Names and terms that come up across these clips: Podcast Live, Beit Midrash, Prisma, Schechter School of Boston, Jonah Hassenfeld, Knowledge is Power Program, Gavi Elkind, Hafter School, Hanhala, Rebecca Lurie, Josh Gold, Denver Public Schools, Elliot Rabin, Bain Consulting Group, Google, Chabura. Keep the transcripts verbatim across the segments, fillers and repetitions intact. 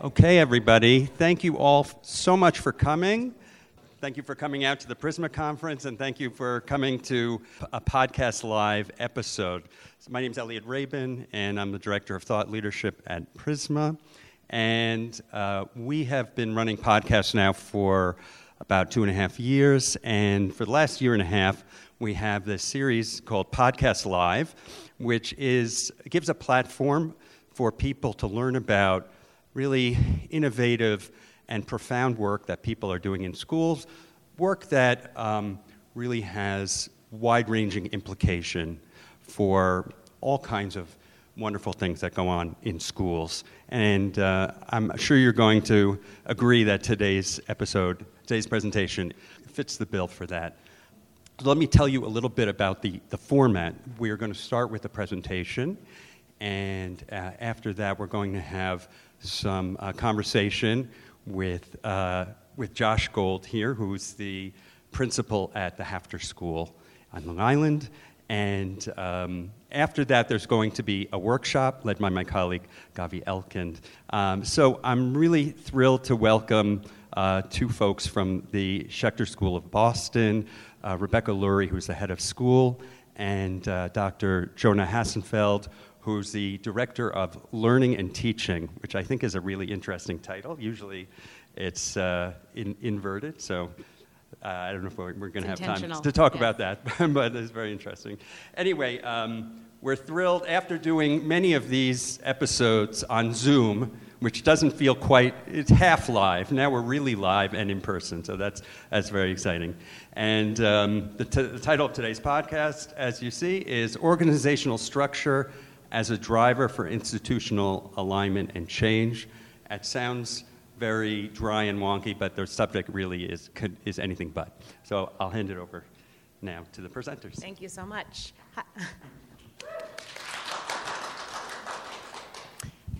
Okay, everybody. Thank you all so much for coming. Thank you for coming out to the Prisma conference, and thank you for coming to a Podcast Live episode. So my name is Elliot Rabin, and I'm the Director of Thought Leadership at Prisma. And uh, we have been running podcasts now for about two and a half years. And for the last year and a half, we have this series called Podcast Live, which is gives a platform for people to learn about really innovative and profound work that people are doing in schools, work that um, really has wide-ranging implication for all kinds of wonderful things that go on in schools. And uh, I'm sure you're going to agree that today's episode, today's presentation, fits the bill for that. Let me tell you a little bit about the, the format. We're going to start with a presentation, and uh, after that we're going to have some uh, conversation with uh, with Josh Gold here, who's the principal at the Hafter School on Long Island. And um, after that, there's going to be a workshop led by my colleague, Gavi Elkind. Um, so I'm really thrilled to welcome uh, two folks from the Schechter School of Boston, uh, Rebecca Lurie, who's the head of school, and uh, Doctor Jonah Hassenfeld, who's the Director of Learning and Teaching, which I think is a really interesting title. Usually it's uh, in, inverted, so uh, I don't know if we're, we're going to have time to talk yeah. about that, but it's very interesting. Anyway, um, we're thrilled after doing many of these episodes on Zoom, which doesn't feel quite, it's half live. Now we're really live and in person, so that's that's very exciting. And um, the, t- the title of today's podcast, as you see, is Organizational Structure as a Driver for Institutional Alignment and Change. It sounds very dry and wonky, but the subject really is could, is anything but. So I'll hand it over now to the presenters. Thank you so much. Hi,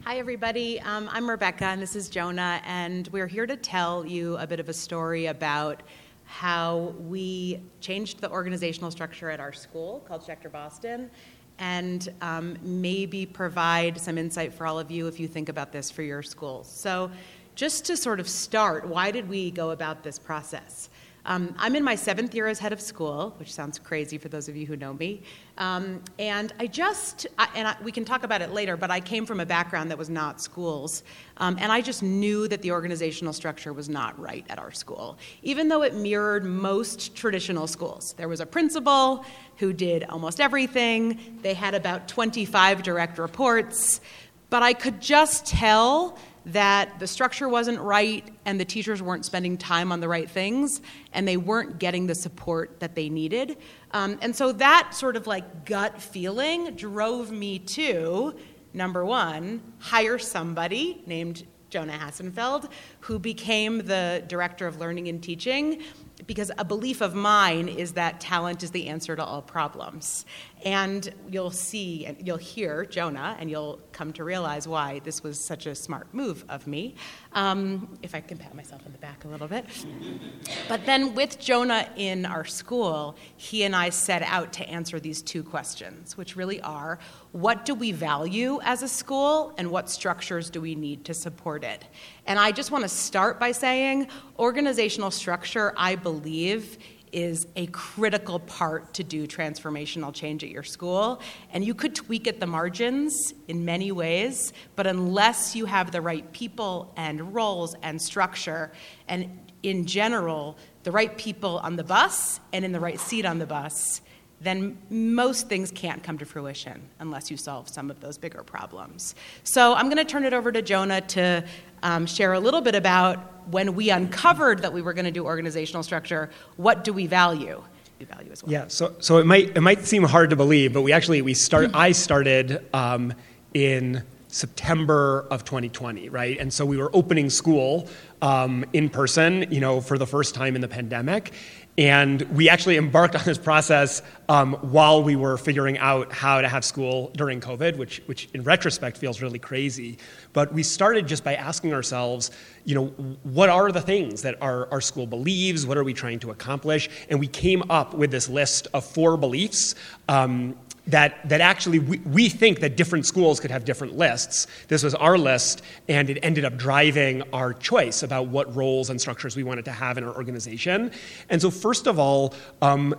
Hi everybody. Um, I'm Rebecca, and this is Jonah, and we're here to tell you a bit of a story about how we changed the organizational structure at our school called Schechter Boston, and um, maybe provide some insight for all of you if you think about this for your schools. So just to sort of start, why did we go about this process? Um, I'm in my seventh year as head of school, which sounds crazy for those of you who know me. Um, and I just, I, and I, we can talk about it later, but I came from a background that was not schools. Um, and I just knew that the organizational structure was not right at our school, even though it mirrored most traditional schools. There was a principal who did almost everything. They had about twenty-five direct reports. But I could just tell that the structure wasn't right, and the teachers weren't spending time on the right things, and they weren't getting the support that they needed. Um, and so that sort of like gut feeling drove me to, number one, hire somebody named Jonah Hassenfeld, who became the Director of Learning and Teaching, because a belief of mine is that talent is the answer to all problems. And you'll see, and you'll hear Jonah, and you'll come to realize why this was such a smart move of me, um, if I can pat myself on the back a little bit. But then with Jonah in our school, he and I set out to answer these two questions, which really are, what do we value as a school, and what structures do we need to support it? And I just want to start by saying organizational structure, I believe, is a critical part to do transformational change at your school. And you could tweak at the margins in many ways, but unless you have the right people and roles and structure, and in general, the right people on the bus and in the right seat on the bus, then most things can't come to fruition unless you solve some of those bigger problems. So I'm going to turn it over to Jonah to um, share a little bit about when we uncovered that we were going to do organizational structure, what do we value? We value as well. Yeah, so so it might it might seem hard to believe, but we actually we start I started um, in September of twenty twenty, right? And so we were opening school um, in person, you know, for the first time in the pandemic. And we actually embarked on this process um, while we were figuring out how to have school during COVID, which, which in retrospect feels really crazy. But we started just by asking ourselves, you know, what are the things that our, our school believes? What are we trying to accomplish? And we came up with this list of four beliefs um, that that actually we, we think that different schools could have different lists. This was our list, and it ended up driving our choice about what roles and structures we wanted to have in our organization. And so first of all, um,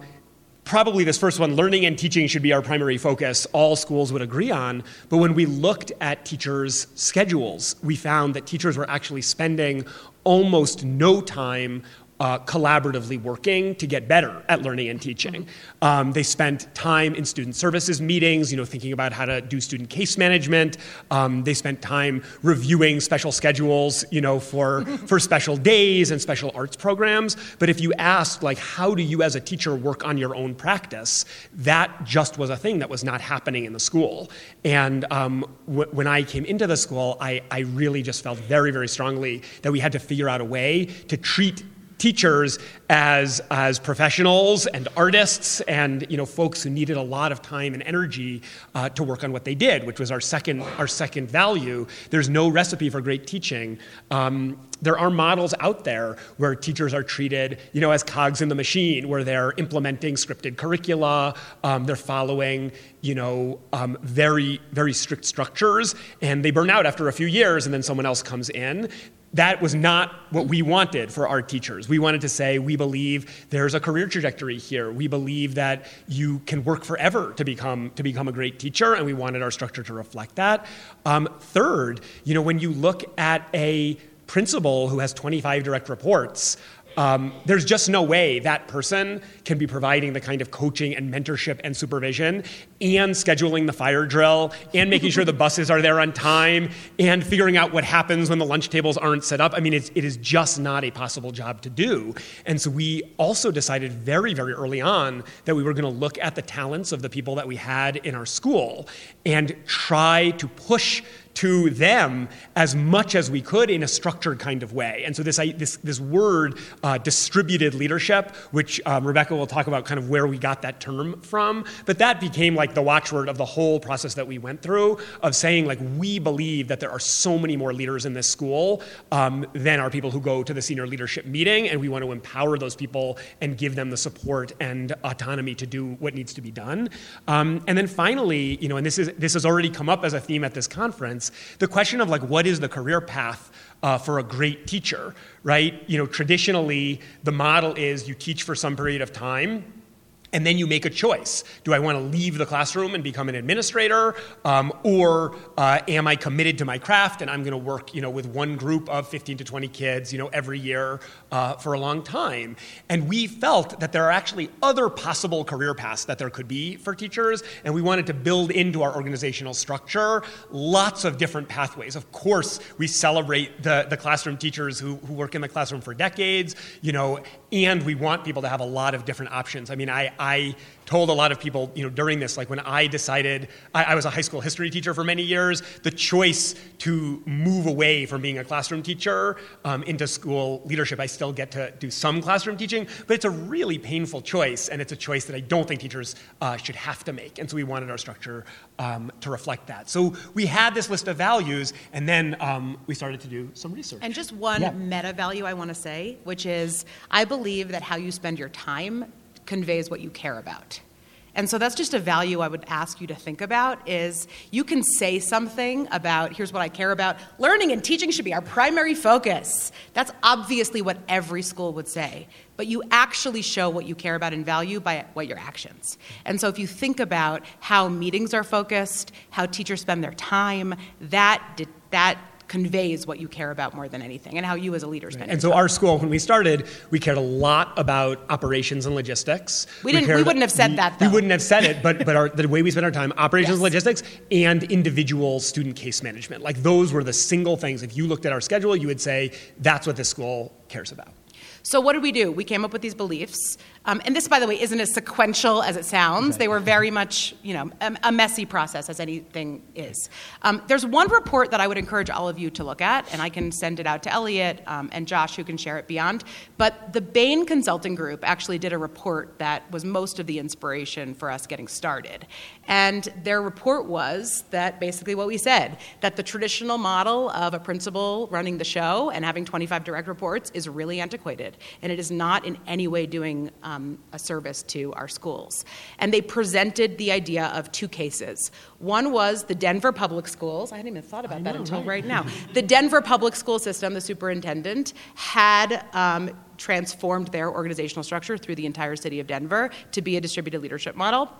probably this first one, learning and teaching should be our primary focus, all schools would agree on. But when we looked at teachers' schedules, we found that teachers were actually spending almost no time Uh, collaboratively working to get better at learning and teaching. Um, they spent time in student services meetings, you know, thinking about how to do student case management. Um, they spent time reviewing special schedules, you know, for, for special days and special arts programs. But if you asked, like, how do you as a teacher work on your own practice, that just was a thing that was not happening in the school. And um, w- when I came into the school, I, I really just felt very, very strongly that we had to figure out a way to treat teachers as as professionals and artists and, you know, folks who needed a lot of time and energy uh, to work on what they did, which was our second our second value. There's no recipe for great teaching. Um, there are models out there where teachers are treated, you know, as cogs in the machine, where they're implementing scripted curricula, um, they're following, you know, um, very, very strict structures, and they burn out after a few years, and then someone else comes in. That was not what we wanted for our teachers. We wanted to say, we believe there's a career trajectory here. We believe that you can work forever to become to become a great teacher, and we wanted our structure to reflect that. Um, third, you know, when you look at a principal who has twenty-five direct reports, Um, there's just no way that person can be providing the kind of coaching and mentorship and supervision and scheduling the fire drill and making sure the buses are there on time and figuring out what happens when the lunch tables aren't set up. I mean, it's, it is just not a possible job to do. And so we also decided very, very early on that we were going to look at the talents of the people that we had in our school and try to push to them as much as we could in a structured kind of way. And so this I, this, this word, uh, distributed leadership, which um, Rebecca will talk about kind of where we got that term from, but that became like the watchword of the whole process that we went through of saying, like, we believe that there are so many more leaders in this school um, than are people who go to the senior leadership meeting, and we want to empower those people and give them the support and autonomy to do what needs to be done. Um, and then finally, you know, and this is this has already come up as a theme at this conference, the question of, like, what is the career path uh, for a great teacher, right? You know, traditionally, the model is you teach for some period of time, and then you make a choice. Do I want to leave the classroom and become an administrator? Um, or uh, am I committed to my craft and I'm going to work, you know, with one group of fifteen to twenty kids, you know, every year uh, for a long time? And we felt that there are actually other possible career paths that there could be for teachers, and we wanted to build into our organizational structure lots of different pathways. Of course, we celebrate the, the classroom teachers who, who work in the classroom for decades, you know, and we want people to have a lot of different options. I mean, I I told a lot of people, you know, during this, like, when I decided, I, I was a high school history teacher for many years, the choice to move away from being a classroom teacher um, into school leadership, I still get to do some classroom teaching, but it's a really painful choice, and it's a choice that I don't think teachers uh, should have to make, and so we wanted our structure um, to reflect that. So we had this list of values, and then um, we started to do some research. And just one yeah. meta value I want to say, which is, I believe that how you spend your time conveys what you care about. And so that's just a value I would ask you to think about, is you can say something about, here's what I care about. Learning and teaching should be our primary focus. That's obviously what every school would say. But you actually show what you care about and value by what your actions. And so if you think about how meetings are focused, how teachers spend their time, that that conveys what you care about more than anything, and how you as a leader spend. Right. And so our school, when we started, we cared a lot about operations and logistics. We didn't. We, we wouldn't have said we, that, though. We wouldn't have said it, but but our, the way we spent our time, operations, yes. logistics, and individual student case management. Like, those were the single things. If you looked at our schedule, you would say, that's what this school cares about. So what did we do? We came up with these beliefs. Um, and this, by the way, isn't as sequential as it sounds. They were very much, you know, a, a messy process, as anything is. Um, there's one report that I would encourage all of you to look at, and I can send it out to Elliot um, and Josh, who can share it beyond. But the Bain Consulting Group actually did a report that was most of the inspiration for us getting started. And their report was that basically what we said, that the traditional model of a principal running the show and having twenty-five direct reports is really antiquated, and it is not in any way doing um, um, a service to our schools. And they presented the idea of two cases. One was the Denver Public Schools. I hadn't even thought about I that know, until right, right now. The Denver Public School System, the superintendent, had um, transformed their organizational structure through the entire city of Denver to be a distributed leadership model.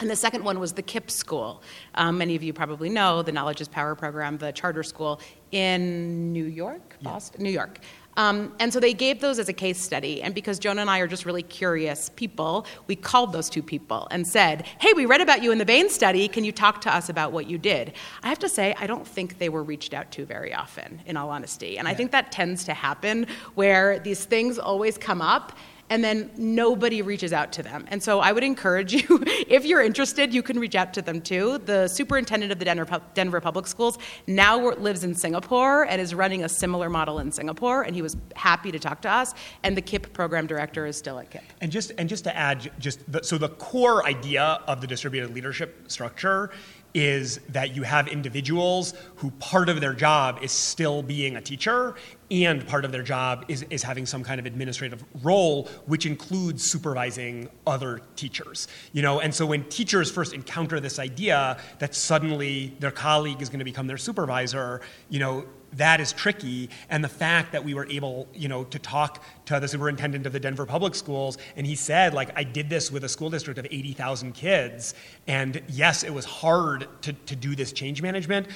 And the second one was the K I P school. Um, many of you probably know the Knowledge is Power Program, the charter school in New York, yeah. Boston, New York. Um, and so they gave those as a case study. And because Jonah and I are just really curious people, we called those two people and said, hey, we read about you in the Bain study. Can you talk to us about what you did? I have to say, I don't think they were reached out to very often, in all honesty. And yeah. I think that tends to happen where these things always come up and then nobody reaches out to them. And so I would encourage you, if you're interested, you can reach out to them too. The superintendent of the Denver, Denver Public Schools now lives in Singapore and is running a similar model in Singapore, and he was happy to talk to us. And the K I P program director is still at K I P. And just and just to add, just the, so the core idea of the distributed leadership structure is that you have individuals who part of their job is still being a teacher, and part of their job is, is having some kind of administrative role, which includes supervising other teachers. You know, and so when teachers first encounter this idea that suddenly their colleague is going to become their supervisor, you know, that is tricky, and the fact that we were able, you know, to talk to the superintendent of the Denver Public Schools, and he said, like, I did this with a school district of eighty thousand kids, and yes, it was hard to, to do this change management,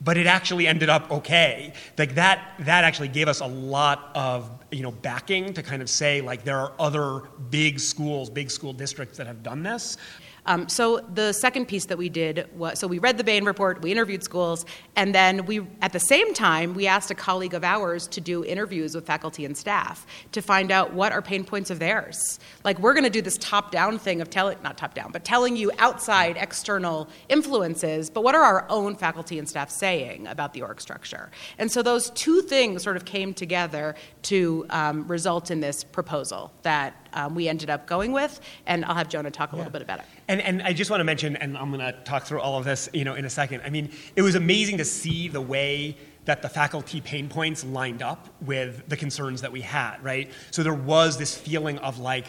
but it actually ended up okay. Like that, that actually gave us a lot of, you know, backing to kind of say, like, there are other big schools, big school districts that have done this. Um, so the second piece that we did was, so we read the Bain report, we interviewed schools, and then we, at the same time, we asked a colleague of ours to do interviews with faculty and staff to find out what are pain points of theirs. Like, we're going to do this top-down thing of telling, not top-down, but telling you outside external influences, but what are our own faculty and staff saying about the org structure? And so those two things sort of came together to um, result in this proposal that Um, we ended up going with, and I'll have Jonah talk a yeah. little bit about it. And and I just want to mention, and I'm going to talk through all of this, you know, in a second. I mean, it was amazing to see the way that the faculty pain points lined up with the concerns that we had, right? So there was this feeling of like,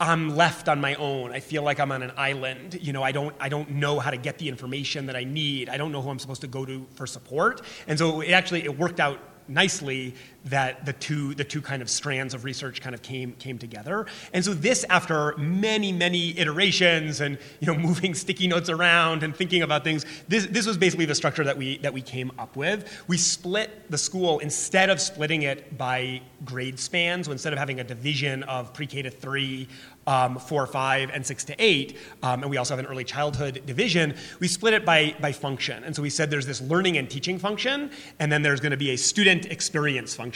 I'm left on my own. I feel like I'm on an island. You know, I don't I don't know how to get the information that I need. I don't know who I'm supposed to go to for support. And so it actually it worked out nicely that the two the two kind of strands of research kind of came came together. And so this, after many, many iterations and, you know, moving sticky notes around and thinking about things, this this was basically the structure that we that we came up with. We split the school. Instead of splitting it by grade spans, so instead of having a division of pre-K to three, um, four, five, and six to eight, um, and we also have an early childhood division, we split it by by function. And so we said there's this learning and teaching function, and then there's going to be a student experience function.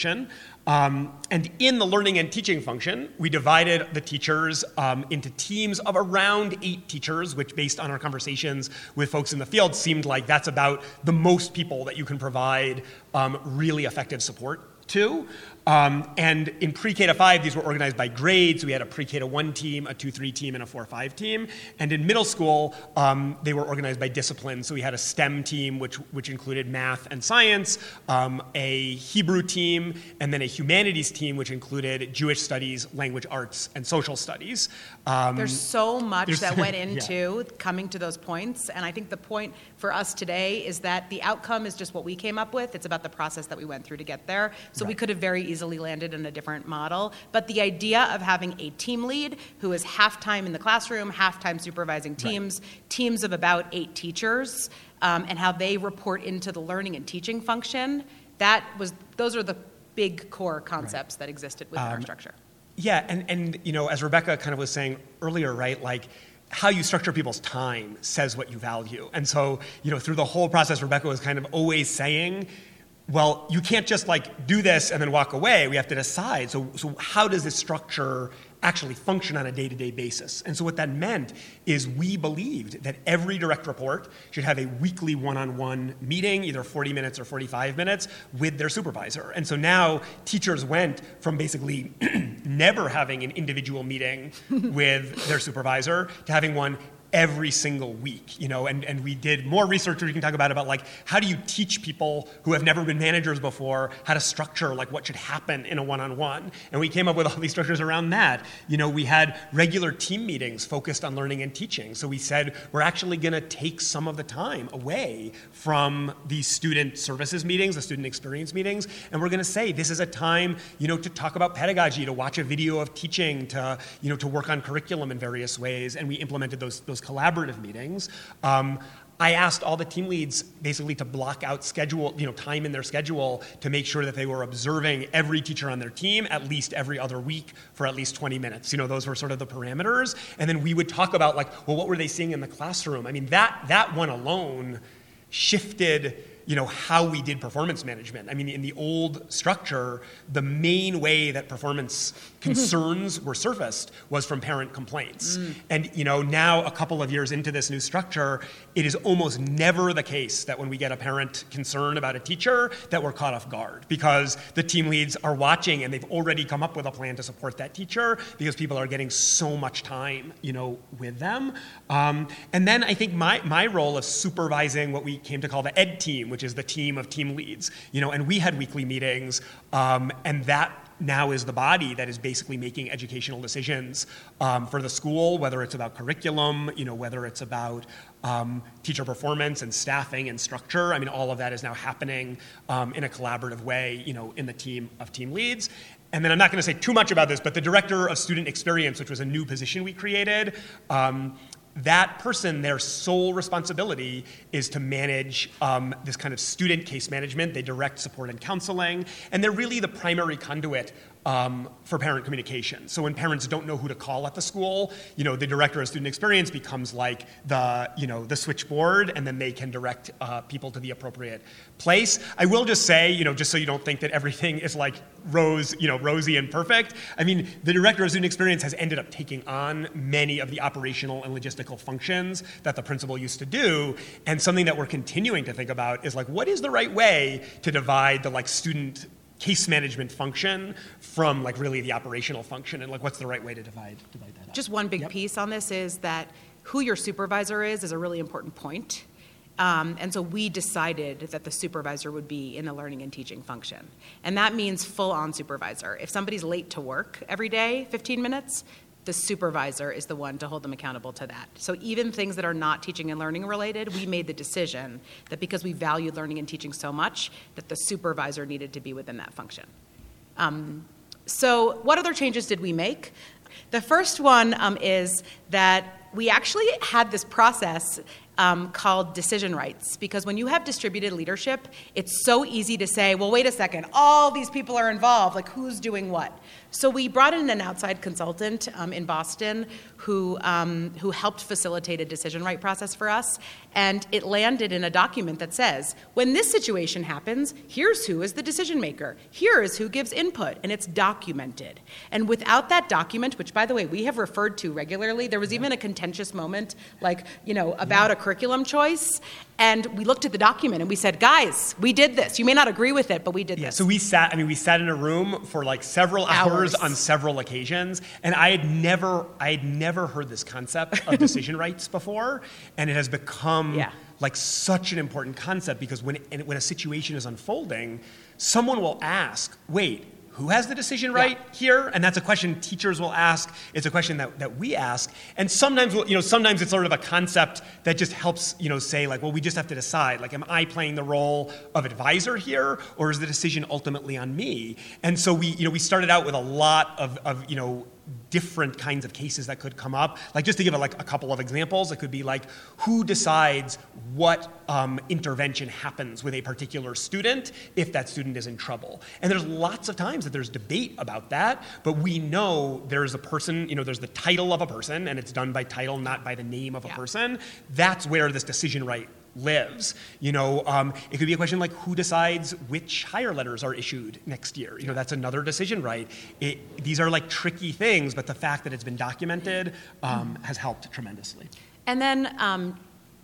Um, and in the learning and teaching function, we divided the teachers um, into teams of around eight teachers, which based on our conversations with folks in the field seemed like that's about the most people that you can provide um, really effective support to. Um, and in pre-K to five, these were organized by grades. So we had a pre-K to one team, a two, three team, and a four, five team. And in middle school, um, they were organized by discipline. So we had a STEM team, which which included math and science, um, a Hebrew team, and then a humanities team, which included Jewish studies, language arts, and social studies. Um, there's so much there's, that went into yeah. coming to those points. And I think the point for us today is that the outcome is just what we came up with. It's about the process that we went through to get there. So right. we could have very easily easily landed in a different model, but the idea of having a team lead who is half-time in the classroom, half-time supervising teams, right. teams of about eight teachers, um, and how they report into the learning and teaching function, that was, those are the big core concepts right. that existed within um, our structure. Yeah, and, and you know, as Rebecca kind of was saying earlier, right, like, how you structure people's time says what you value. And so, you know, through the whole process, Rebecca was kind of always saying, well, you can't just like do this and then walk away. We have to decide. So, so how does this structure actually function on a day-to-day basis? And so what that meant is we believed that every direct report should have a weekly one-on-one meeting, either forty minutes or forty-five minutes, with their supervisor. And so now teachers went from basically never having an individual meeting with their supervisor to having one every single week, you know, and, and we did more research we can talk about, about like, how do you teach people who have never been managers before how to structure, like what should happen in a one-on-one? And we came up with all these structures around that. You know, we had regular team meetings focused on learning and teaching. So we said, we're actually gonna take some of the time away from these student services meetings, the student experience meetings, and we're gonna say, this is a time, you know, to talk about pedagogy, to watch a video of teaching, to, you know, to work on curriculum in various ways. And we implemented those, those collaborative meetings. Um, I asked all the team leads basically to block out schedule, you know, time in their schedule to make sure that they were observing every teacher on their team at least every other week for at least twenty minutes. You know, those were sort of the parameters. And then we would talk about like, well, what were they seeing in the classroom? I mean, that that one alone shifted, you know, how we did performance management. I mean, in the old structure, the main way that performance concerns were surfaced was from parent complaints. Mm. And, you know, now a couple of years into this new structure, it is almost never the case that when we get a parent concern about a teacher that we're caught off guard, because the team leads are watching and they've already come up with a plan to support that teacher because people are getting so much time, you know, with them. Um, and then I think my, my role of supervising what we came to call the ed team, which is the team of team leads, you know, and we had weekly meetings, um, and that now is the body that is basically making educational decisions um, for the school, whether it's about curriculum, you know, whether it's about um, teacher performance and staffing and structure. I mean, all of that is now happening um, in a collaborative way, you know, in the team of team leads. And then I'm not going to say too much about this, but the director of student experience, which was a new position we created, um, that person, their sole responsibility is to manage um, this kind of student case management. They direct support and counseling, and they're really the primary conduit um, for parent communication. So when parents don't know who to call at the school, you know, the director of student experience becomes like the, you know, the switchboard, and then they can direct uh, people to the appropriate place. I will just say, you know, just so you don't think that everything is like rose, you know, rosy and perfect. I mean, the director of student experience has ended up taking on many of the operational and logistical functions that the principal used to do, and something that we're continuing to think about is like, what is the right way to divide the like student case management function from like really the operational function, and like what's the right way to divide divide that up? Just one big yep. piece on this is that who your supervisor is is a really important point. Um, and so we decided that the supervisor would be in the learning and teaching function. And that means full-on supervisor. If somebody's late to work every day, fifteen minutes, the supervisor is the one to hold them accountable to that. So even things that are not teaching and learning related, we made the decision that because we valued learning and teaching so much, that the supervisor needed to be within that function. Um, so what other changes did we make? The first one um, is that we actually had this process Um, called decision rights, because when you have distributed leadership, it's so easy to say, well, wait a second, all these people are involved, like who's doing what? So we brought in an outside consultant um, in Boston who um, who helped facilitate a decision right process for us, and it landed in a document that says, when this situation happens, here's who is the decision maker, here is who gives input, and it's documented. And without that document, which by the way, we have referred to regularly, there was even a contentious moment, like, you know, about a curriculum choice, and we looked at the document and we said, guys, we did this. You may not agree with it, but we did yeah, this. So we sat, I mean, we sat in a room for like several hours, hours on several occasions, and I had never, I had never heard this concept of decision rights before, and it has become yeah. like such an important concept, because when, and when a situation is unfolding, someone will ask, wait, who has the decision right yeah. here? And that's a question teachers will ask. It's a question that, that we ask. And sometimes, we'll, you know, sometimes it's sort of a concept that just helps, you know, say like, well, we just have to decide, like, am I playing the role of advisor here, or is the decision ultimately on me? And so we, you know, we started out with a lot of, of, you know, different kinds of cases that could come up. Like, just to give a, like a couple of examples, it could be like, who decides what um, intervention happens with a particular student if that student is in trouble? And there's lots of times that there's debate about that, but we know there's a person, you know, there's the title of a person, and it's done by title, not by the name of a yeah. person. That's where this decision right lives. You know, um, it could be a question like, who decides which higher letters are issued next year? You know, that's another decision right. It, these are like tricky things, but the fact that it's been documented um, has helped tremendously. And then um,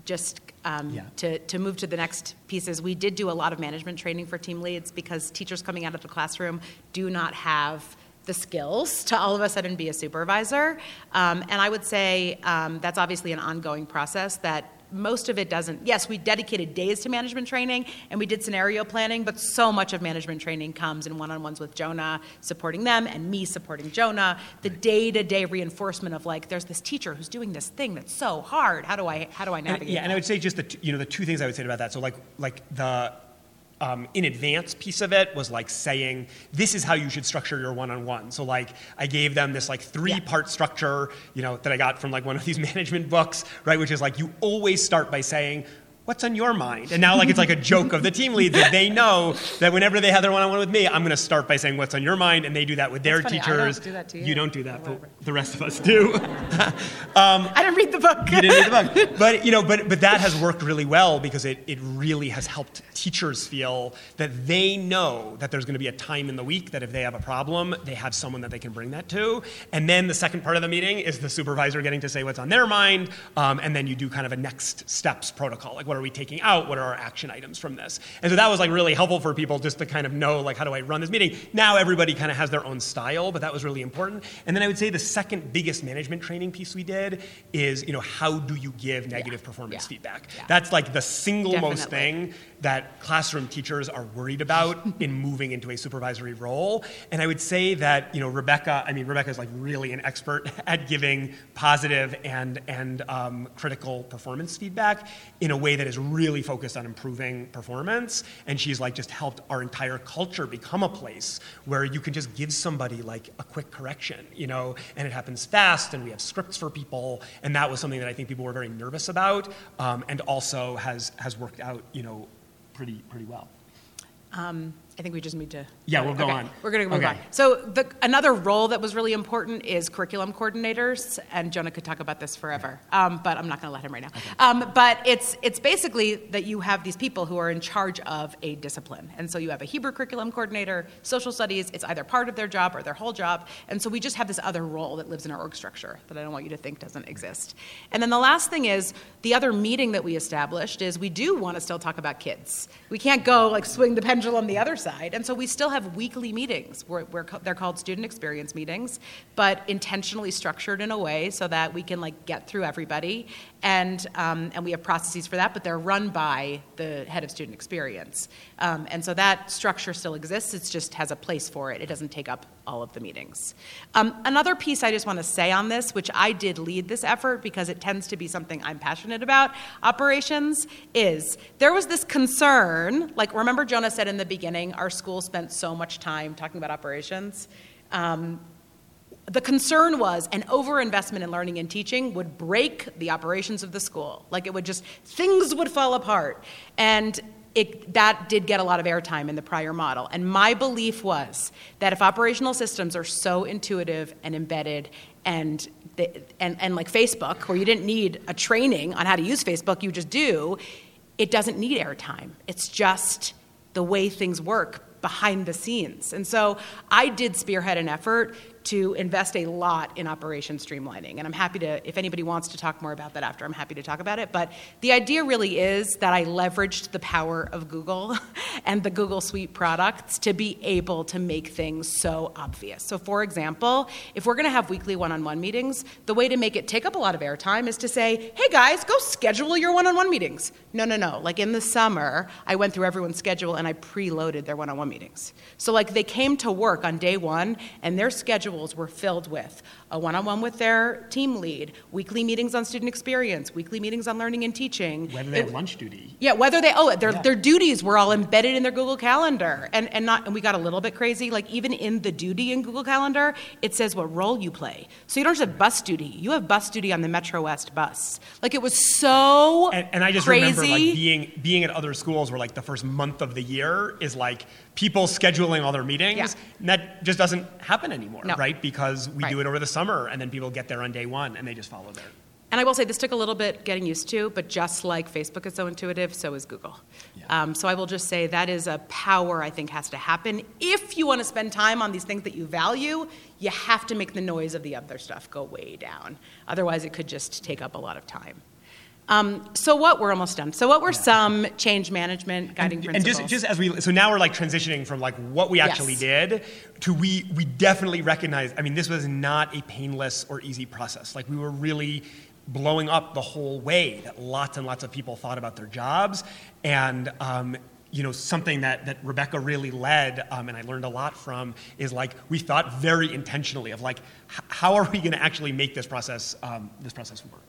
just um, yeah. to, to move to the next pieces, we did do a lot of management training for team leads, because teachers coming out of the classroom do not have the skills to all of a sudden be a supervisor. Um, and I would say um, that's obviously an ongoing process that most of it doesn't. Yes, we dedicated days to management training and we did scenario planning, but so much of management training comes in one-on-ones with Jonah supporting them and me supporting Jonah. The day-to-day reinforcement of like, there's this teacher who's doing this thing that's so hard. How do I how do I navigate? And, yeah, that? And I would say just the t- you know the two things I would say about that. So like like the. Um, in advance piece of it was like saying, this is how you should structure your one-on-one. So like I gave them this like three-part yeah. structure, you know, that I got from like one of these management books, right? Which is like you always start by saying, what's on your mind? And now like it's like a joke of the team lead that they know that whenever they have their one-on-one with me, I'm going to start by saying what's on your mind, and they do that with their That's funny. Teachers. I don't do that to you. You don't do that, but the rest of us do. um, I didn't read the book. You didn't read the book, but you know, but but that has worked really well because it it really has helped teachers feel that they know that there's going to be a time in the week that if they have a problem, they have someone that they can bring that to. And then the second part of the meeting is the supervisor getting to say what's on their mind, um, and then you do kind of a next steps protocol, like what are we taking out? What are our action items from this? And so that was like really helpful for people just to kind of know like, how do I run this meeting? Now everybody kind of has their own style, but that was really important. And then I would say the second biggest management training piece we did is, you know, how do you give negative yeah. performance yeah. feedback? Yeah. That's like the single Definitely. most thing that classroom teachers are worried about in moving into a supervisory role. And I would say that, you know, Rebecca, I mean, Rebecca is like really an expert at giving positive and, and um, critical performance feedback in a way that is really focused on improving performance. And she's like just helped our entire culture become a place where you can just give somebody like a quick correction, you know, and it happens fast and we have scripts for people. And that was something that I think people were very nervous about um, and also has, has worked out, you know, Pretty, pretty well. Um, I think we just need to... Yeah, we'll go okay. on. We're going to move okay. on. So the, another role that was really important is curriculum coordinators, and Jonah could talk about this forever, okay. um, but I'm not going to let him right now. Okay. Um, but it's it's basically that you have these people who are in charge of a discipline. And so you have a Hebrew curriculum coordinator, social studies, it's either part of their job or their whole job. And so we just have this other role that lives in our org structure that I don't want you to think doesn't exist. And then the last thing is, the other meeting that we established is we do want to still talk about kids. We can't go like swing the pendulum the other side. And so we still have weekly meetings where, where co- they're called student experience meetings, but intentionally structured in a way so that we can like get through everybody. And um, and we have processes for that, but they're run by the head of student experience. Um, and so that structure still exists. It just has a place for it. It doesn't take up all of the meetings. Um, another piece I just want to say on this, which I did lead this effort because it tends to be something I'm passionate about, operations, is there was this concern, like remember Jonah said in the beginning, our school spent so much time talking about operations. Um, The concern was an overinvestment in learning and teaching would break the operations of the school. Like it would just, things would fall apart. And it, that did get a lot of airtime in the prior model. And my belief was that if operational systems are so intuitive and embedded and the, and, and like Facebook, where you didn't need a training on how to use Facebook, you just do, it doesn't need airtime. It's just the way things work behind the scenes. And so I did spearhead an effort to invest a lot in operation streamlining. And I'm happy to, if anybody wants to talk more about that after, I'm happy to talk about it. But the idea really is that I leveraged the power of Google and the Google Suite products to be able to make things so obvious. So for example, if we're gonna have weekly one-on-one meetings, the way to make it take up a lot of airtime is to say, hey guys, go schedule your one-on-one meetings. No, no, no, like in the summer, I went through everyone's schedule and I preloaded their one-on-one meetings. So like they came to work on day one and their schedule were filled with a one-on-one with their team lead, weekly meetings on student experience, weekly meetings on learning and teaching. Whether they it, have lunch duty. Yeah, whether they, oh, their yeah. their duties were all embedded in their Google Calendar. And and not and we got a little bit crazy, like even in the duty in Google Calendar, it says what role you play. So you don't just have bus duty, you have bus duty on the Metro West bus. Like it was so And, and I just crazy. remember like being, being at other schools where like the first month of the year is like people scheduling all their meetings, yeah. and that just doesn't happen anymore, no. right? Because we right. do it over the summer, and then people get there on day one, and they just follow their... And I will say, this took a little bit getting used to, but just like Facebook is so intuitive, so is Google. Yeah. Um, so I will just say that is a power I think has to happen. If you want to spend time on these things that you value, you have to make the noise of the other stuff go way down. Otherwise, it could just take up a lot of time. Um, so what, we're almost done. So what were some change management guiding and, principles? And just, just as we, so now we're like transitioning from like what we actually yes. did to we, we definitely recognize, I mean, this was not a painless or easy process. Like we were really blowing up the whole way that lots and lots of people thought about their jobs. And, um, you know, something that, that Rebecca really led, um, and I learned a lot from, is like we thought very intentionally of like, h- how are we going to actually make this process, um, this process work?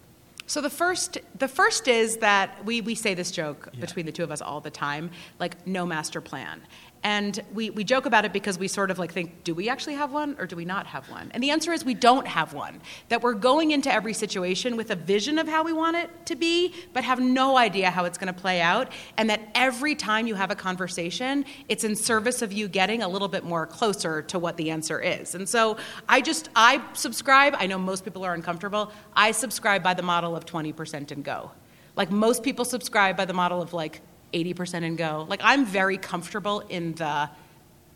So the first, the first is that we, we say this joke yeah. between the two of us all the time, like no master plan. And we, we joke about it because we sort of like think, do we actually have one or do we not have one? And the answer is we don't have one. That we're going into every situation with a vision of how we want it to be, but have no idea how it's going to play out. And that every time you have a conversation, it's in service of you getting a little bit more closer to what the answer is. And so I just, I subscribe. I know most people are uncomfortable. I subscribe by the model of twenty percent and go. Like most people subscribe by the model of like, eighty percent and go. Like I'm very comfortable in the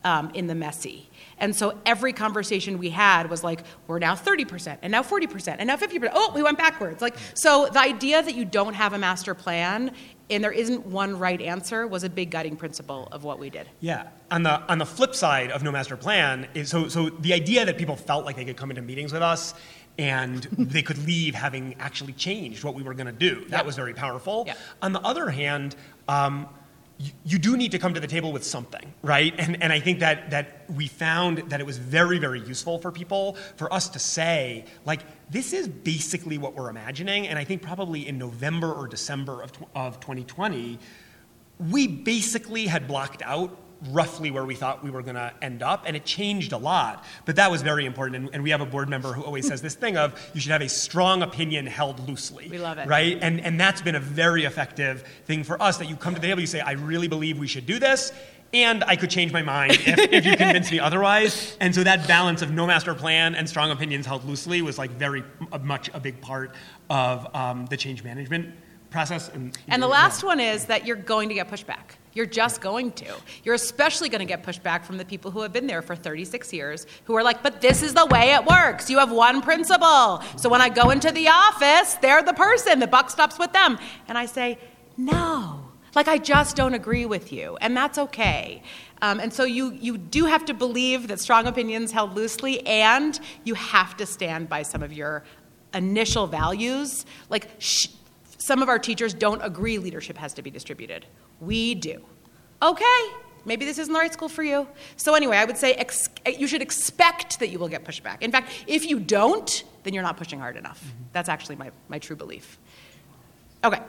um, in the messy. And so every conversation we had was like, we're now thirty percent and now forty percent and now fifty percent. Oh, we went backwards. Like, so the idea that you don't have a master plan and there isn't one right answer was a big guiding principle of what we did. Yeah. On the on the flip side of no master plan is so so the idea that people felt like they could come into meetings with us and they could leave having actually changed what we were going to do. That yep. was very powerful. Yep. On the other hand, Um, you, you do need to come to the table with something, right? And and I think that that we found that it was very, very useful for people, for us to say, like, this is basically what we're imagining. And I think probably in November or December of of twenty twenty, we basically had blocked out roughly where we thought we were going to end up, and it changed a lot. But that was very important, and, and we have a board member who always says this thing of, you should have a strong opinion held loosely. We love it. Right? And and that's been a very effective thing for us, that you come to the table, you say, I really believe we should do this, and I could change my mind if, if you convince me otherwise. And so that balance of no master plan and strong opinions held loosely was like very much a big part of um, the change management process. And, and the last one is that you're going to get pushback. You're just going to. You're especially going to get pushback from the people who have been there for thirty-six years, who are like, but this is the way it works. You have one principle. So when I go into the office, they're the person. The buck stops with them. And I say, no. Like, I just don't agree with you. And that's okay. Um, and so you, you do have to believe that strong opinions held loosely, and you have to stand by some of your initial values. Like, shh. Some of our teachers don't agree leadership has to be distributed. We do. Okay, maybe this isn't the right school for you. So anyway, I would say ex- you should expect that you will get pushback. In fact, if you don't, then you're not pushing hard enough. Mm-hmm. That's actually my, my true belief. Okay.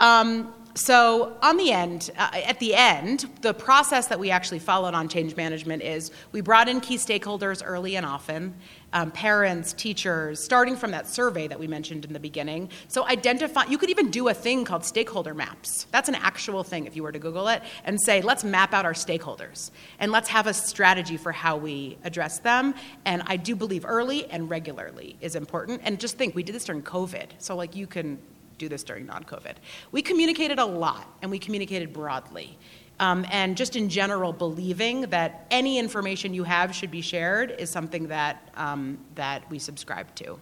Um, so on the end, uh, at the end, the process that we actually followed on change management is we brought in key stakeholders early and often, um, parents, teachers, starting from that survey that we mentioned in the beginning. So identify, you could even do a thing called stakeholder maps. That's an actual thing if you were to Google it, and say, let's map out our stakeholders and let's have a strategy for how we address them. And I do believe early and regularly is important. And just think, we did this during COVID. So like you can do this during non-COVID. We communicated a lot, and we communicated broadly. Um, and just in general, believing that any information you have should be shared is something that um, that we subscribe to.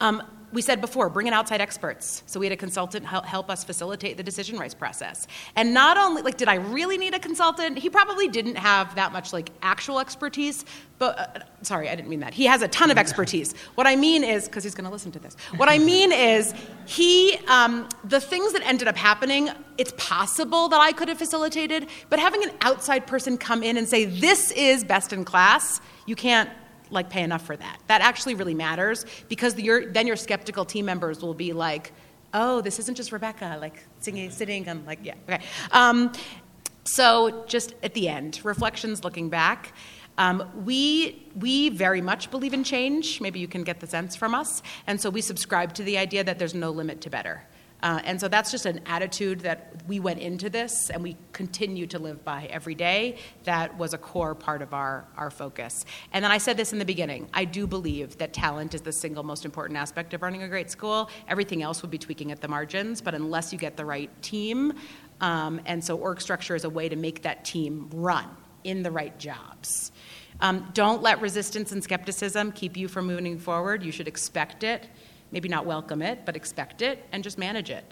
Um, we said before, bring in outside experts. So we had a consultant help us facilitate the decision rights process. And not only, like, did I really need a consultant? He probably didn't have that much, like, actual expertise, but, uh, sorry, I didn't mean that. He has a ton of expertise. What I mean is, because he's going to listen to this, what I mean is he, um, the things that ended up happening, it's possible that I could have facilitated, but having an outside person come in and say, this is best in class, you can't, like, pay enough for that. That actually really matters, because the, your, then your skeptical team members will be like, oh, this isn't just Rebecca, like, singing, sitting, and like, yeah, okay. Um, so just at the end, reflections looking back. Um, we we very much believe in change. Maybe you can get the sense from us. And so we subscribe to the idea that there's no limit to better. Uh, and so that's just an attitude that we went into this and we continue to live by every day. That was a core part of our, our focus. And then I said this in the beginning. I do believe that talent is the single most important aspect of running a great school. Everything else would be tweaking at the margins, but unless you get the right team, um, and so org structure is a way to make that team run in the right jobs. Um, don't let resistance and skepticism keep you from moving forward. You should expect it. maybe not welcome it, but expect it and just manage it.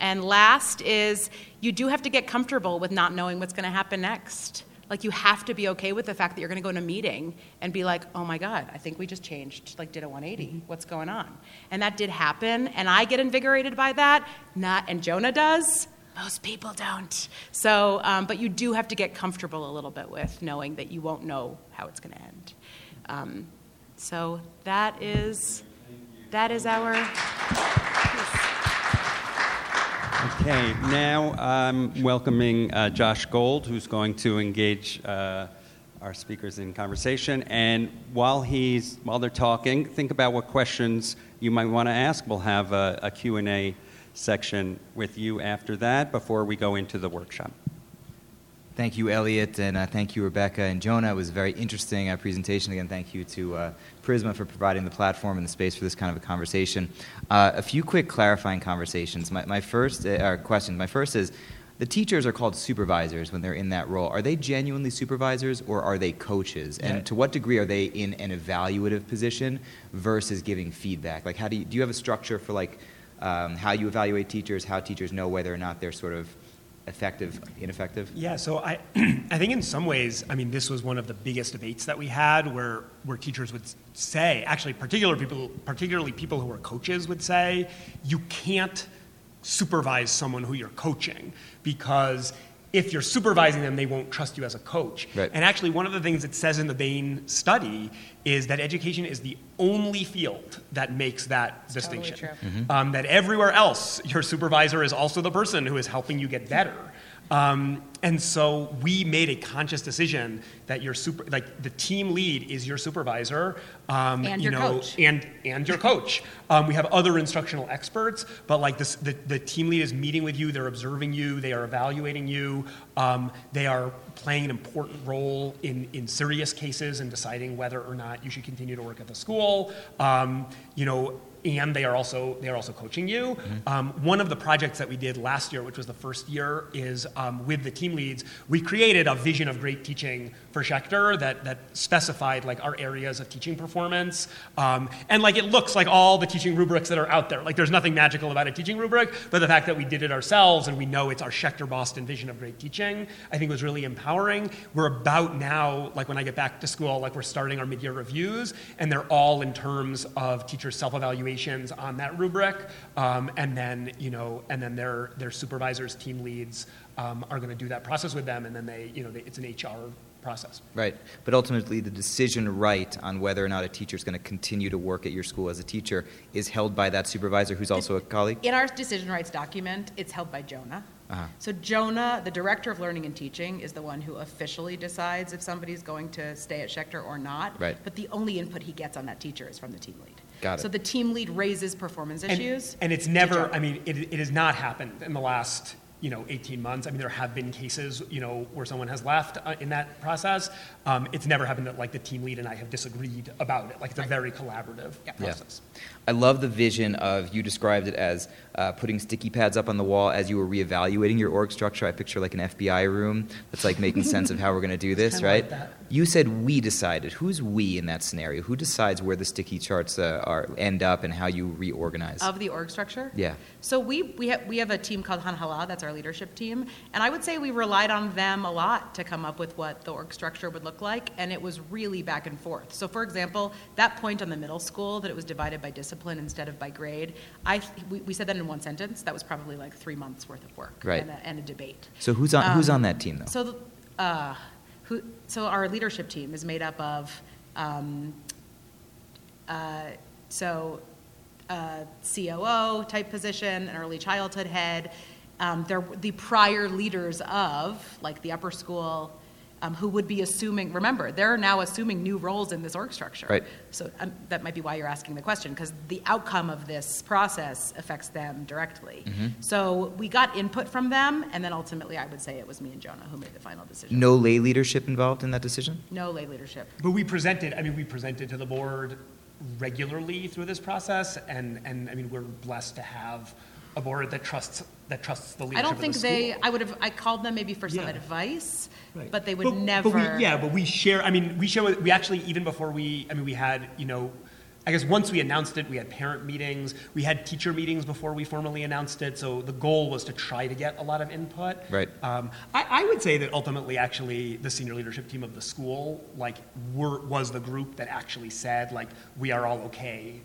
And last is you do have to get comfortable with not knowing what's going to happen next. Like, you have to be okay with the fact that you're going to go in a meeting and be like, oh my God, I think we just changed, like, did a one eighty. Mm-hmm. What's going on? And that did happen, and I get invigorated by that. Not, and Jonah does. Most people don't. So, um, but you do have to get comfortable a little bit with knowing that you won't know how it's going to end. Um, so that is that is our. Okay, now I'm welcoming uh, Josh Gold, who's going to engage uh, our speakers in conversation. And while he's while they're talking, think about what questions you might want to ask. We'll have a, a Q and A section with you after that before we go into the workshop. Thank you, Elliot, and uh, thank you, Rebecca and Jonah. It was a very interesting uh, presentation. Again, thank you to uh, Prisma for providing the platform and the space for this kind of a conversation. Uh, a few quick clarifying conversations. My, my first uh, or question, my first is, the teachers are called supervisors when they're in that role. Are they genuinely supervisors, or are they coaches? And yeah. to what degree are they in an evaluative position versus giving feedback? Like, how do you, do you have a structure for, like, um, how you evaluate teachers, how teachers know whether or not they're sort of effective, ineffective? Yeah, so I I think in some ways, I mean, this was one of the biggest debates that we had where where teachers would say, actually particular people, particularly people who are coaches would say, you can't supervise someone who you're coaching, because if you're supervising them, they won't trust you as a coach. Right. And actually, one of the things it says in the Bain study is that education is the only field that makes that it's distinction. Totally true. Mm-hmm. Um, that everywhere else, your supervisor is also the person who is helping you get better. Um, and so we made a conscious decision that your super, like the team lead is your supervisor, um, and you your know, coach, and and your coach. Um, we have other instructional experts, but like this, the the team lead is meeting with you, they're observing you, they are evaluating you, um, they are playing an important role in in serious cases and deciding whether or not you should continue to work at the school. Um, you know. And they are also they are also coaching you. Mm-hmm. Um, one of the projects that we did last year, which was the first year, is um, with the team leads, we created a vision of great teaching for Schechter that that specified like our areas of teaching performance. Um, and like it looks like all the teaching rubrics that are out there. Like there's nothing magical about a teaching rubric, but the fact that we did it ourselves and we know it's our Schechter Boston vision of great teaching, I think was really empowering. We're about now, like when I get back to school, like we're starting our mid-year reviews, and they're all in terms of teachers' self-evaluation on that rubric, um, and then you know, and then their their supervisors, team leads, um, are going to do that process with them, and then they, you know, they, it's an H R process. Right, but ultimately, the decision right on whether or not a teacher is going to continue to work at your school as a teacher is held by that supervisor, who's also a colleague. In our decision rights document, it's held by Jonah. Uh-huh. So Jonah, the director of learning and teaching, is the one who officially decides if somebody's going to stay at Schechter or not. Right. But the only input he gets on that teacher is from the team lead. Got it. So the team lead raises performance and, issues. And it's never, I mean, it, it has not happened in the last, you know, eighteen months. I mean, there have been cases, you know, where someone has left uh, in that process. Um, it's never happened that, like, the team lead and I have disagreed about it. Like, it's a very collaborative yeah. process. Yeah. I love the vision of, you described it as uh, putting sticky pads up on the wall as you were reevaluating your org structure. I picture, like, an F B I room that's, like, making sense of how we're going to do this, right? Like, you said we decided. Who's we in that scenario? Who decides where the sticky charts uh, are end up and how you reorganize? Of the org structure? Yeah. So we we, ha- we have a team called Hanhala. That's our leadership team. And I would say we relied on them a lot to come up with what the org structure would look like, and it was really back and forth. So, for example, that point on the middle school that it was divided by discipline instead of by grade, I we, we said that in one sentence. That was probably like three months worth of work right. and, a, and a debate. So who's on um, who's on that team, though? So the, uh, who? So our leadership team is made up of um, uh, so uh, C O O type position, an early childhood head. Um, they're the prior leaders of, like, the upper school, um, who would be assuming, remember, they're now assuming new roles in this org structure. Right. So um, that might be why you're asking the question, because the outcome of this process affects them directly. Mm-hmm. So we got input from them, and then ultimately I would say it was me and Jonah who made the final decision. No lay leadership involved in that decision? No lay leadership. But we presented, I mean, we presented to the board regularly through this process, and, and I mean, we're blessed to have a board that trusts that trusts the leadership of the school. I don't think they, I would have, I called them maybe for some yeah. advice, right. but they would but, never. But we, yeah, but we share, I mean, we share, we actually, even before we, I mean, we had, you know, I guess once we announced it, we had parent meetings, we had teacher meetings before we formally announced it, so the goal was to try to get a lot of input. Right. Um, I, I would say that ultimately, actually, the senior leadership team of the school, like, were, was the group that actually said, like, we are all okay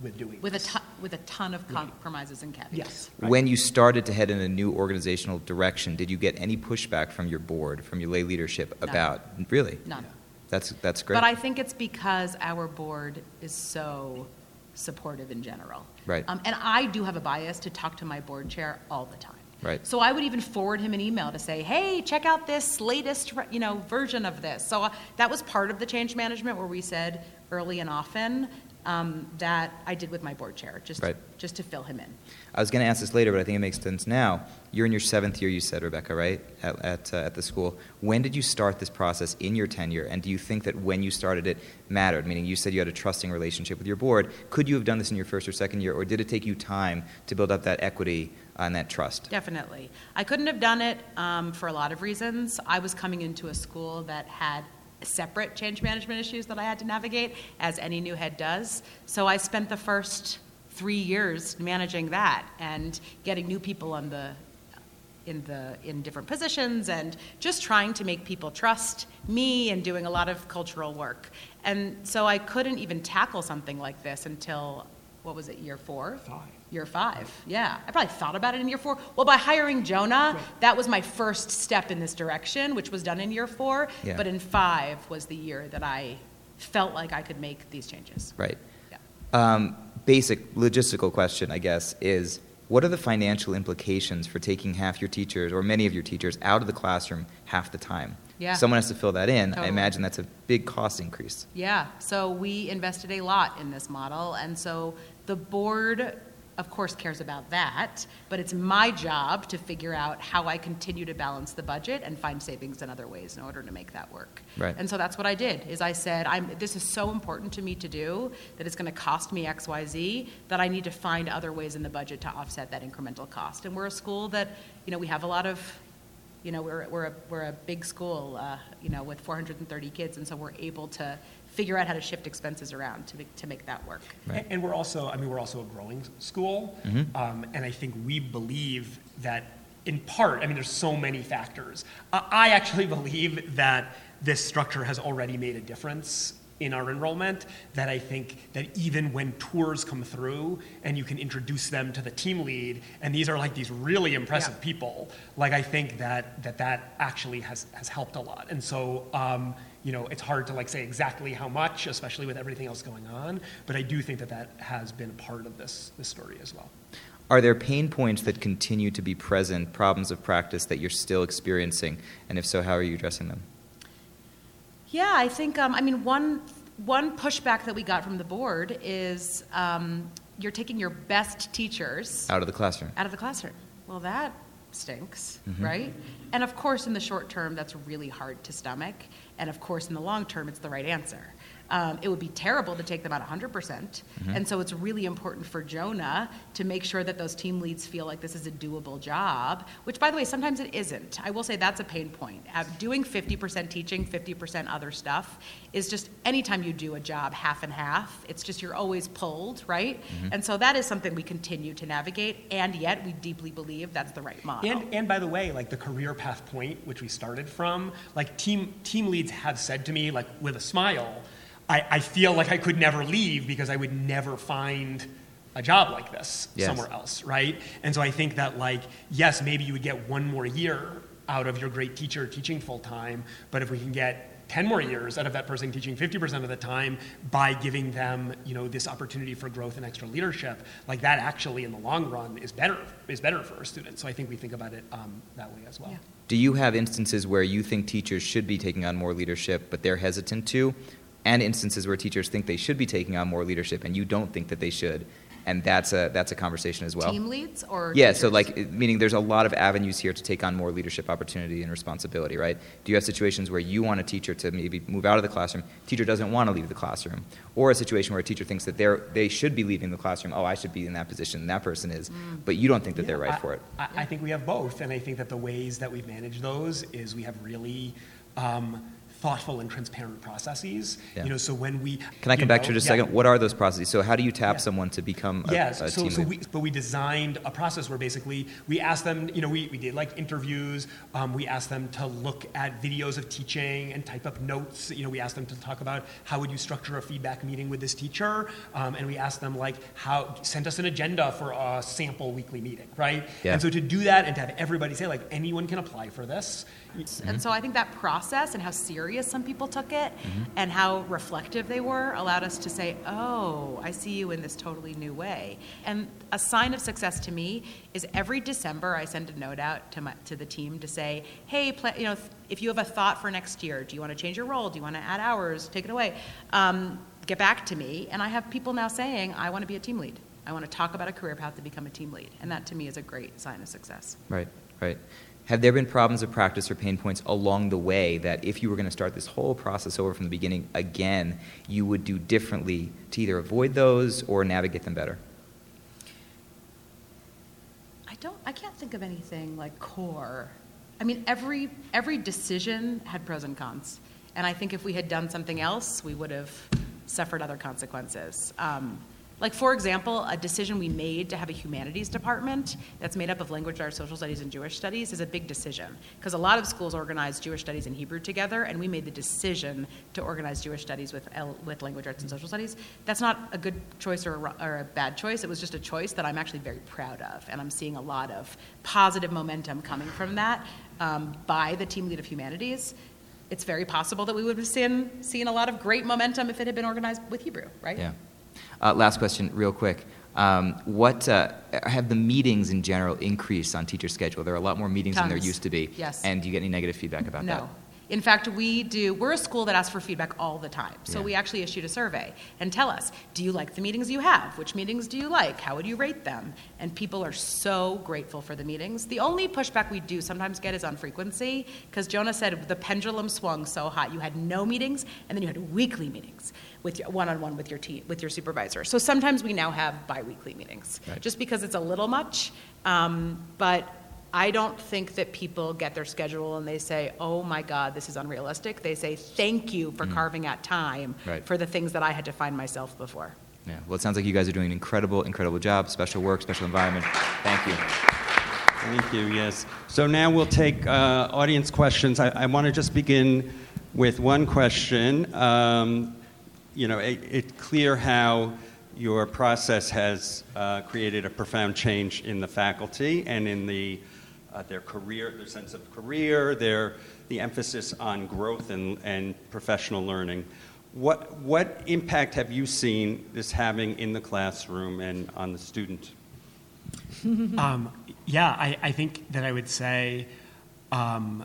with doing with this. A ton, with a ton of compromises and caveats. Yes. Right. When you started to head in a new organizational direction, did you get any pushback from your board, from your lay leadership None. about, really? None. Yeah. That's that's great. But I think it's because our board is so supportive in general. Right. Um, and I do have a bias to talk to my board chair all the time. Right. So I would even forward him an email to say, hey, check out this latest, you know, version of this. So uh, that was part of the change management where we said early and often um, that I did with my board chair, just right. to, just to fill him in. I was going to ask this later, but I think it makes sense now. You're in your seventh year, you said, Rebecca, right, at at, uh, at the school. When did you start this process in your tenure, and do you think that when you started it mattered? Meaning you said you had a trusting relationship with your board. Could you have done this in your first or second year, or did it take you time to build up that equity and that trust? Definitely. I couldn't have done it um, for a lot of reasons. I was coming into a school that had separate change management issues that I had to navigate, as any new head does. So I spent the first three years managing that and getting new people on the in the in different positions and just trying to make people trust me and doing a lot of cultural work. And so I couldn't even tackle something like this until, what was it, year four? Five. Year five, yeah. I probably thought about it in year four. Well, by hiring Jonah, right. that was my first step in this direction, which was done in year four. Yeah. But in five was the year that I felt like I could make these changes. Right. Yeah. Um, basic logistical question, I guess, is what are the financial implications for taking half your teachers or many of your teachers out of the classroom half the time? Yeah. Someone has to fill that in. Totally. I imagine that's a big cost increase. Yeah. So we invested a lot in this model. And so the board, of course, cares about that, but it's my job to figure out how I continue to balance the budget and find savings in other ways in order to make that work. Right. And so that's what I did, is I said, I'm, this is so important to me to do that it's going to cost me X, Y, Z, that I need to find other ways in the budget to offset that incremental cost. And we're a school that, you know, we have a lot of, you know, we're we're a, we're a big school, uh, you know, with four hundred thirty kids, and so we're able to figure out how to shift expenses around to make, to make that work. Right. And, and we're also, I mean, we're also a growing school, mm-hmm. um, and I think we believe that in part, I mean, there's so many factors. Uh, I actually believe that this structure has already made a difference in our enrollment, that I think that even when tours come through and you can introduce them to the team lead, and these are like these really impressive yeah. people, like I think that that, that actually has, has helped a lot. And so, um, you know, it's hard to like say exactly how much, especially with everything else going on, but I do think that that has been a part of this, this story as well. Are there pain points that continue to be present, problems of practice that you're still experiencing? And if so, how are you addressing them? Yeah, I think, um, I mean, one one pushback that we got from the board is um, you're taking your best teachers out of the classroom. Out of the classroom. Well, that stinks, mm-hmm. right? And of course, in the short term, that's really hard to stomach. And of course, in the long term, it's the right answer. Um, it would be terrible to take them out one hundred percent. Mm-hmm. And so it's really important for Jonah to make sure that those team leads feel like this is a doable job, which, by the way, sometimes it isn't. I will say that's a pain point. Uh, doing fifty percent teaching, fifty percent other stuff is just anytime you do a job half and half, it's just you're always pulled, right? Mm-hmm. And so that is something we continue to navigate, and yet we deeply believe that's the right model. And, and by the way, like the career path point, which we started from, like team team leads have said to me, like with a smile, I, I feel like I could never leave because I would never find a job like this yes. somewhere else, right? And so I think that, like, yes, maybe you would get one more year out of your great teacher teaching full-time, but if we can get ten more years out of that person teaching fifty percent of the time by giving them, you know, this opportunity for growth and extra leadership, like that actually in the long run is better is better for our students. So I think we think about it um, that way as well. Yeah. Do you have instances where you think teachers should be taking on more leadership, but they're hesitant to? And instances where teachers think they should be taking on more leadership and you don't think that they should, and that's a that's a conversation as well. Team leads or yeah, teachers? So like meaning there's a lot of avenues here to take on more leadership opportunity and responsibility, right? Do you have situations where you want a teacher to maybe move out of the classroom, teacher doesn't want to leave the classroom, or a situation where a teacher thinks that they're they should be leaving the classroom, oh, I should be in that position, and that person is, mm. but you don't think that yeah, they're right I, for it? I, I think we have both, and I think that the ways that we've managed those is we have really um, thoughtful and transparent processes. Yeah. You know, so when we can I come back know, to just yeah. a second? What are those processes? So how do you tap yeah. someone to become a, yes. a so, team so leader? We, but we designed a process where basically we asked them. You know, we, we did like interviews. Um, we asked them to look at videos of teaching and type up notes. You know, we asked them to talk about how would you structure a feedback meeting with this teacher, um, and we asked them like how send us an agenda for a sample weekly meeting, right? Yeah. And so to do that and to have everybody say like anyone can apply for this. Mm-hmm. And so I think that process and how serious some people took it mm-hmm. and how reflective they were allowed us to say, oh, I see you in this totally new way. And a sign of success to me is every December I send a note out to my, to the team to say, hey, plan, you know, if you have a thought for next year, do you want to change your role? Do you want to add hours? Take it away. Um, get back to me. And I have people now saying, I want to be a team lead. I want to talk about a career path to become a team lead. And that to me is a great sign of success. Right, right. Have there been problems of practice or pain points along the way that if you were going to start this whole process over from the beginning again, you would do differently to either avoid those or navigate them better? I don't, I can't think of anything like core. I mean, every every decision had pros and cons. And I think if we had done something else, we would have suffered other consequences. Um, Like, for example, a decision we made to have a humanities department that's made up of language arts, social studies, and Jewish studies is a big decision because a lot of schools organize Jewish studies and Hebrew together, and we made the decision to organize Jewish studies with with language arts and social studies. That's not a good choice or a, or a bad choice. It was just a choice that I'm actually very proud of, and I'm seeing a lot of positive momentum coming from that um, by the team lead of humanities. It's very possible that we would have seen, seen a lot of great momentum if it had been organized with Hebrew, right? Yeah. Uh, last question, real quick. Um, what uh, have the meetings in general increased on teacher schedule? There are a lot more meetings Tons. than there used to be. Yes. And do you get any negative feedback about no. that? No. In fact, we do. We're a school that asks for feedback all the time. So yeah. we actually issued a survey and tell us, do you like the meetings you have? Which meetings do you like? How would you rate them? And people are so grateful for the meetings. The only pushback we do sometimes get is on frequency, because Jonah said the pendulum swung so hot. You had no meetings, and then you had weekly meetings with your, one-on-one with your team, with your supervisor. So sometimes we now have biweekly meetings, right. just because it's a little much. Um, but I don't think that people get their schedule and they say, oh my God, this is unrealistic. They say, thank you for mm-hmm. carving out time right. for the things that I had to find myself before. Yeah, well, it sounds like you guys are doing an incredible, incredible job. Special work, special environment. Thank you. Thank you, yes. So now we'll take uh, audience questions. I, I want to just begin with one question. Um, you know, it, it's clear how your process has uh, created a profound change in the faculty and in the Uh, their career, their sense of career, their the emphasis on growth and, and professional learning. What what impact have you seen this having in the classroom and on the student? um, yeah, I, I think that I would say um,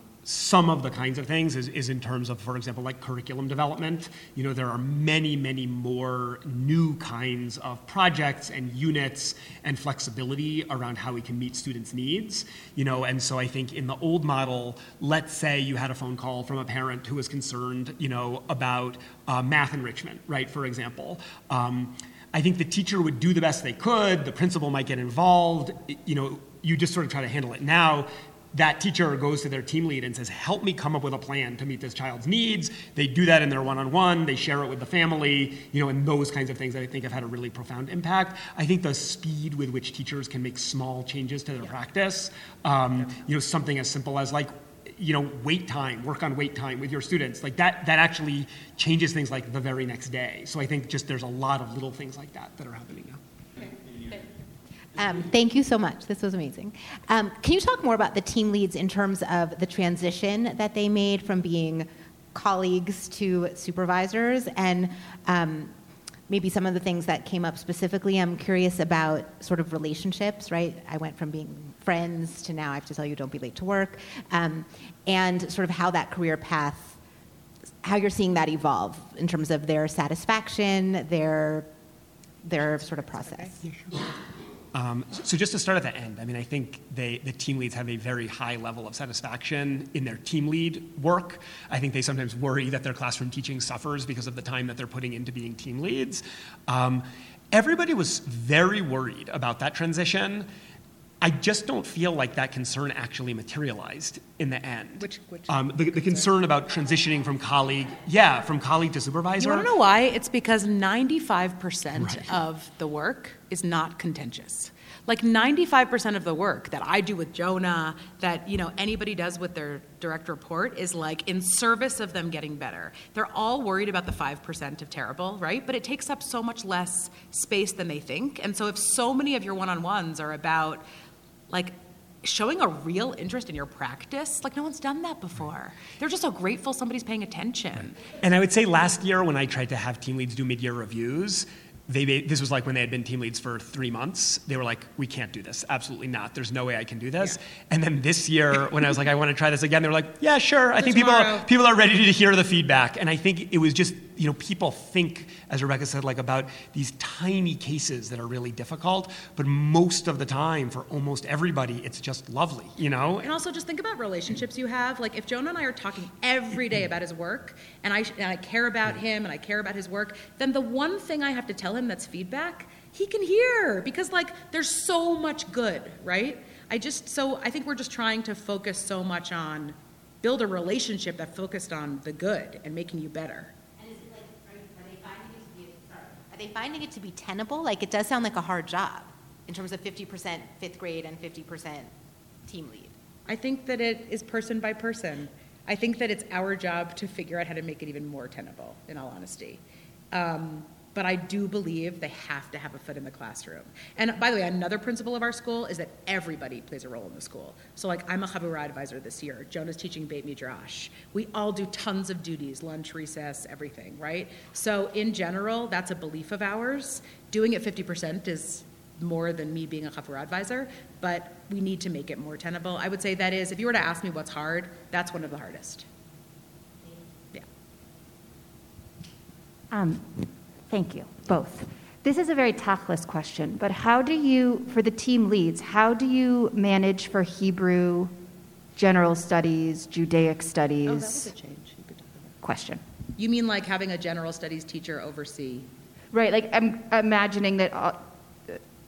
some of the kinds of things is, is in terms of, for example, like curriculum development. You know, there are many, many more new kinds of projects and units and flexibility around how we can meet students' needs. You know, and so I think in the old model, let's say you had a phone call from a parent who was concerned, you know, about uh, math enrichment, right, for example. Um, I think the teacher would do the best they could. The principal might get involved. You know, you just sort of try to handle it now. That teacher goes to their team lead and says, help me come up with a plan to meet this child's needs. They do that in their one-on-one. They share it with the family, you know, and those kinds of things that I think have had a really profound impact. I think the speed with which teachers can make small changes to their yeah. practice, um, yeah. you know, something as simple as like, you know, wait time, work on wait time with your students. Like that, that actually changes things like the very next day. So I think just there's a lot of little things like that that are happening now. Um, thank you so much. This was amazing. Um, can you talk more about the team leads in terms of the transition that they made from being colleagues to supervisors and um, maybe some of the things that came up specifically? I'm curious about sort of relationships, right? I went from being friends to now I have to tell you don't be late to work, um, and sort of how that career path, how you're seeing that evolve in terms of their satisfaction, their their sort of process. Um, so just to start at the end, I mean, I think they, the team leads have a very high level of satisfaction in their team lead work. I think they sometimes worry that their classroom teaching suffers because of the time that they're putting into being team leads. Um, everybody was very worried about that transition. I just don't feel like that concern actually materialized in the end. Which, which um, the, the concern about transitioning from colleague, yeah, from colleague to supervisor. You want to know why? It's because ninety-five percent right. of the work is not contentious. Like ninety-five percent of the work that I do with Jonah, that you know anybody does with their direct report, is like in service of them getting better. They're all worried about the five percent of terrible, right? But it takes up so much less space than they think. And so if so many of your one-on-ones are about like showing a real interest in your practice, like no one's done that before. They're just so grateful somebody's paying attention. And I would say last year when I tried to have team leads do mid-year reviews, They, they, this was like when they had been team leads for three months. They were like, we can't do this. Absolutely not. There's no way I can do this. Yeah. And then this year, when I was like, I want to try this again, they were like, yeah, sure. I think people are, people are ready to hear the feedback. And I think it was just, you know, people think, as Rebecca said, like about these tiny cases that are really difficult. But most of the time, for almost everybody, it's just lovely, you know? And also just think about relationships you have. Like if Jonah and I are talking every day about his work, and I, and I care about yeah. him and I care about his work, then the one thing I have to tell him him that's feedback, he can hear, because like there's so much good, right? I just, so I think we're just trying to focus so much on, build a relationship that focused on the good and making you better. And is it like, are they finding it to be, sorry, are they finding it to be tenable? Like it does sound like a hard job in terms of fifty percent fifth grade and fifty percent team lead. I think that it is person by person. I think that it's our job to figure out how to make it even more tenable, in all honesty. Um, But I do believe they have to have a foot in the classroom. And by the way, another principle of our school is that everybody plays a role in the school. So like I'm a Chabura advisor this year. Jonah's teaching Beit Midrash. We all do tons of duties, lunch, recess, everything, right? So in general, that's a belief of ours. Doing it fifty percent is more than me being a Chabura advisor, but we need to make it more tenable. I would say that is, if you were to ask me what's hard, that's one of the hardest. Yeah. Um. Thank you, both. This is a very tactless question, but how do you, for the team leads, how do you manage for Hebrew, general studies, Judaic studies? Oh, that was a change. You could talk about. Question. You mean like having a general studies teacher oversee? Right, like I'm imagining that, all,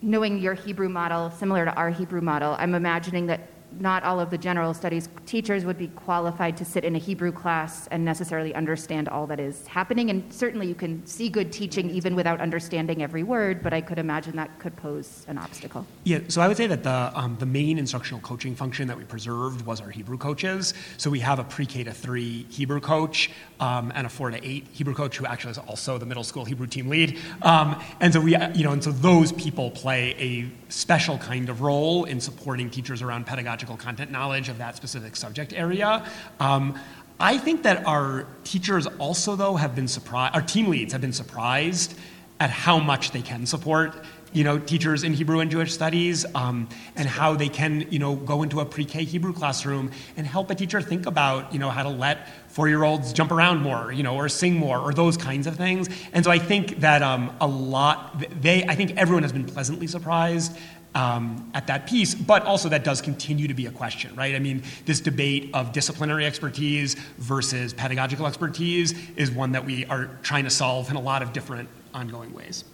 knowing your Hebrew model, similar to our Hebrew model, I'm imagining that not all of the general studies teachers would be qualified to sit in a Hebrew class and necessarily understand all that is happening. And certainly you can see good teaching even without understanding every word, but I could imagine that could pose an obstacle. Yeah, so I would say that the um, the main instructional coaching function that we preserved was our Hebrew coaches. So we have a pre-K to three Hebrew coach um, and a four to eight Hebrew coach who actually is also the middle school Hebrew team lead. Um, and so we, you know, and so those people play a special kind of role in supporting teachers around pedagogy content knowledge of that specific subject area. Um, I think that our teachers also, though, have been surprised, our team leads have been surprised at how much they can support, you know, teachers in Hebrew and Jewish studies, um, and how they can, you know, go into a pre-K Hebrew classroom and help a teacher think about, you know, how to let four-year-olds jump around more, you know, or sing more, or those kinds of things. And so I think that um, a lot, they, I think everyone has been pleasantly surprised Um, at that piece, but also that does continue to be a question, right? I mean, this debate of disciplinary expertise versus pedagogical expertise is one that we are trying to solve in a lot of different ongoing ways.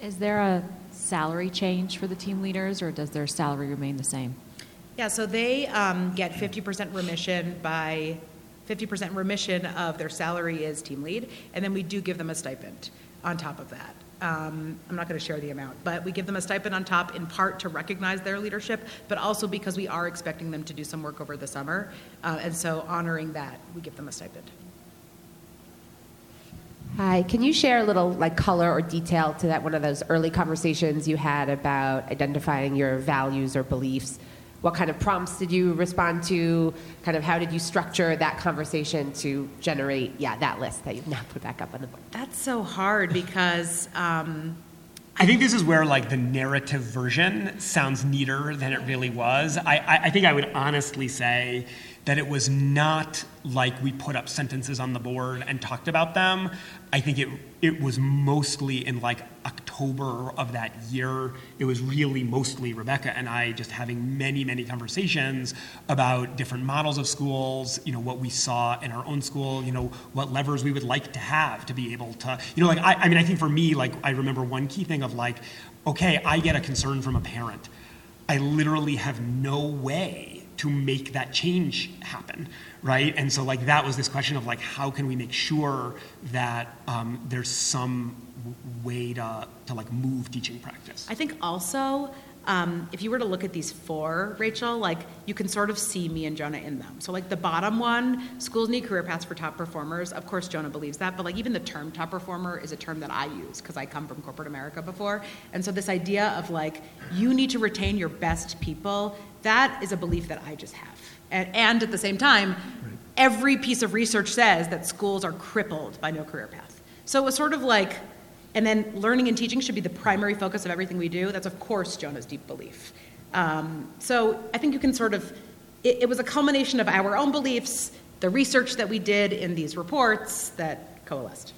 Is there a salary change for the team leaders, or does their salary remain the same? Yeah, so they um, get fifty percent remission by fifty percent remission of their salary is team lead, and then we do give them a stipend on top of that. Um, I'm not going to share the amount, but we give them a stipend on top in part to recognize their leadership, but also because we are expecting them to do some work over the summer. Uh, and so honoring that, we give them a stipend. Hi, can you share a little like color or detail to that one of those early conversations you had about identifying your values or beliefs? What kind of prompts did you respond to? Kind of how did you structure that conversation to generate, yeah, that list that you've now put back up on the board? That's so hard because... Um, I, I think this is where like the narrative version sounds neater than it really was. I, I, I think I would honestly say that it was not like we put up sentences on the board and talked about them. I think it it was mostly in like October of that year. It was really mostly Rebecca and I just having many, many conversations about different models of schools, you know, what we saw in our own school, you know, what levers we would like to have to be able to, you know, like, I, I mean, I think for me, like, I remember one key thing of like, okay, I get a concern from a parent. I literally have no way to make that change happen, right? And so like that was this question of like, how can we make sure that um, there's some w- way to, to like move teaching practice? I think also, um, if you were to look at these four, Rachel, like you can sort of see me and Jonah in them. So like the bottom one, schools need career paths for top performers. Of course, Jonah believes that, but like even the term top performer is a term that I use because I come from corporate America before. And so this idea of like, you need to retain your best people, that is a belief that I just have. And, and at the same time, right. Every piece of research says that schools are crippled by no career path. So it was sort of like, and then learning and teaching should be the primary focus of everything we do. That's, of course, Jonah's deep belief. Um, so I think you can sort of, it, it was a culmination of our own beliefs, the research that we did in these reports that coalesced.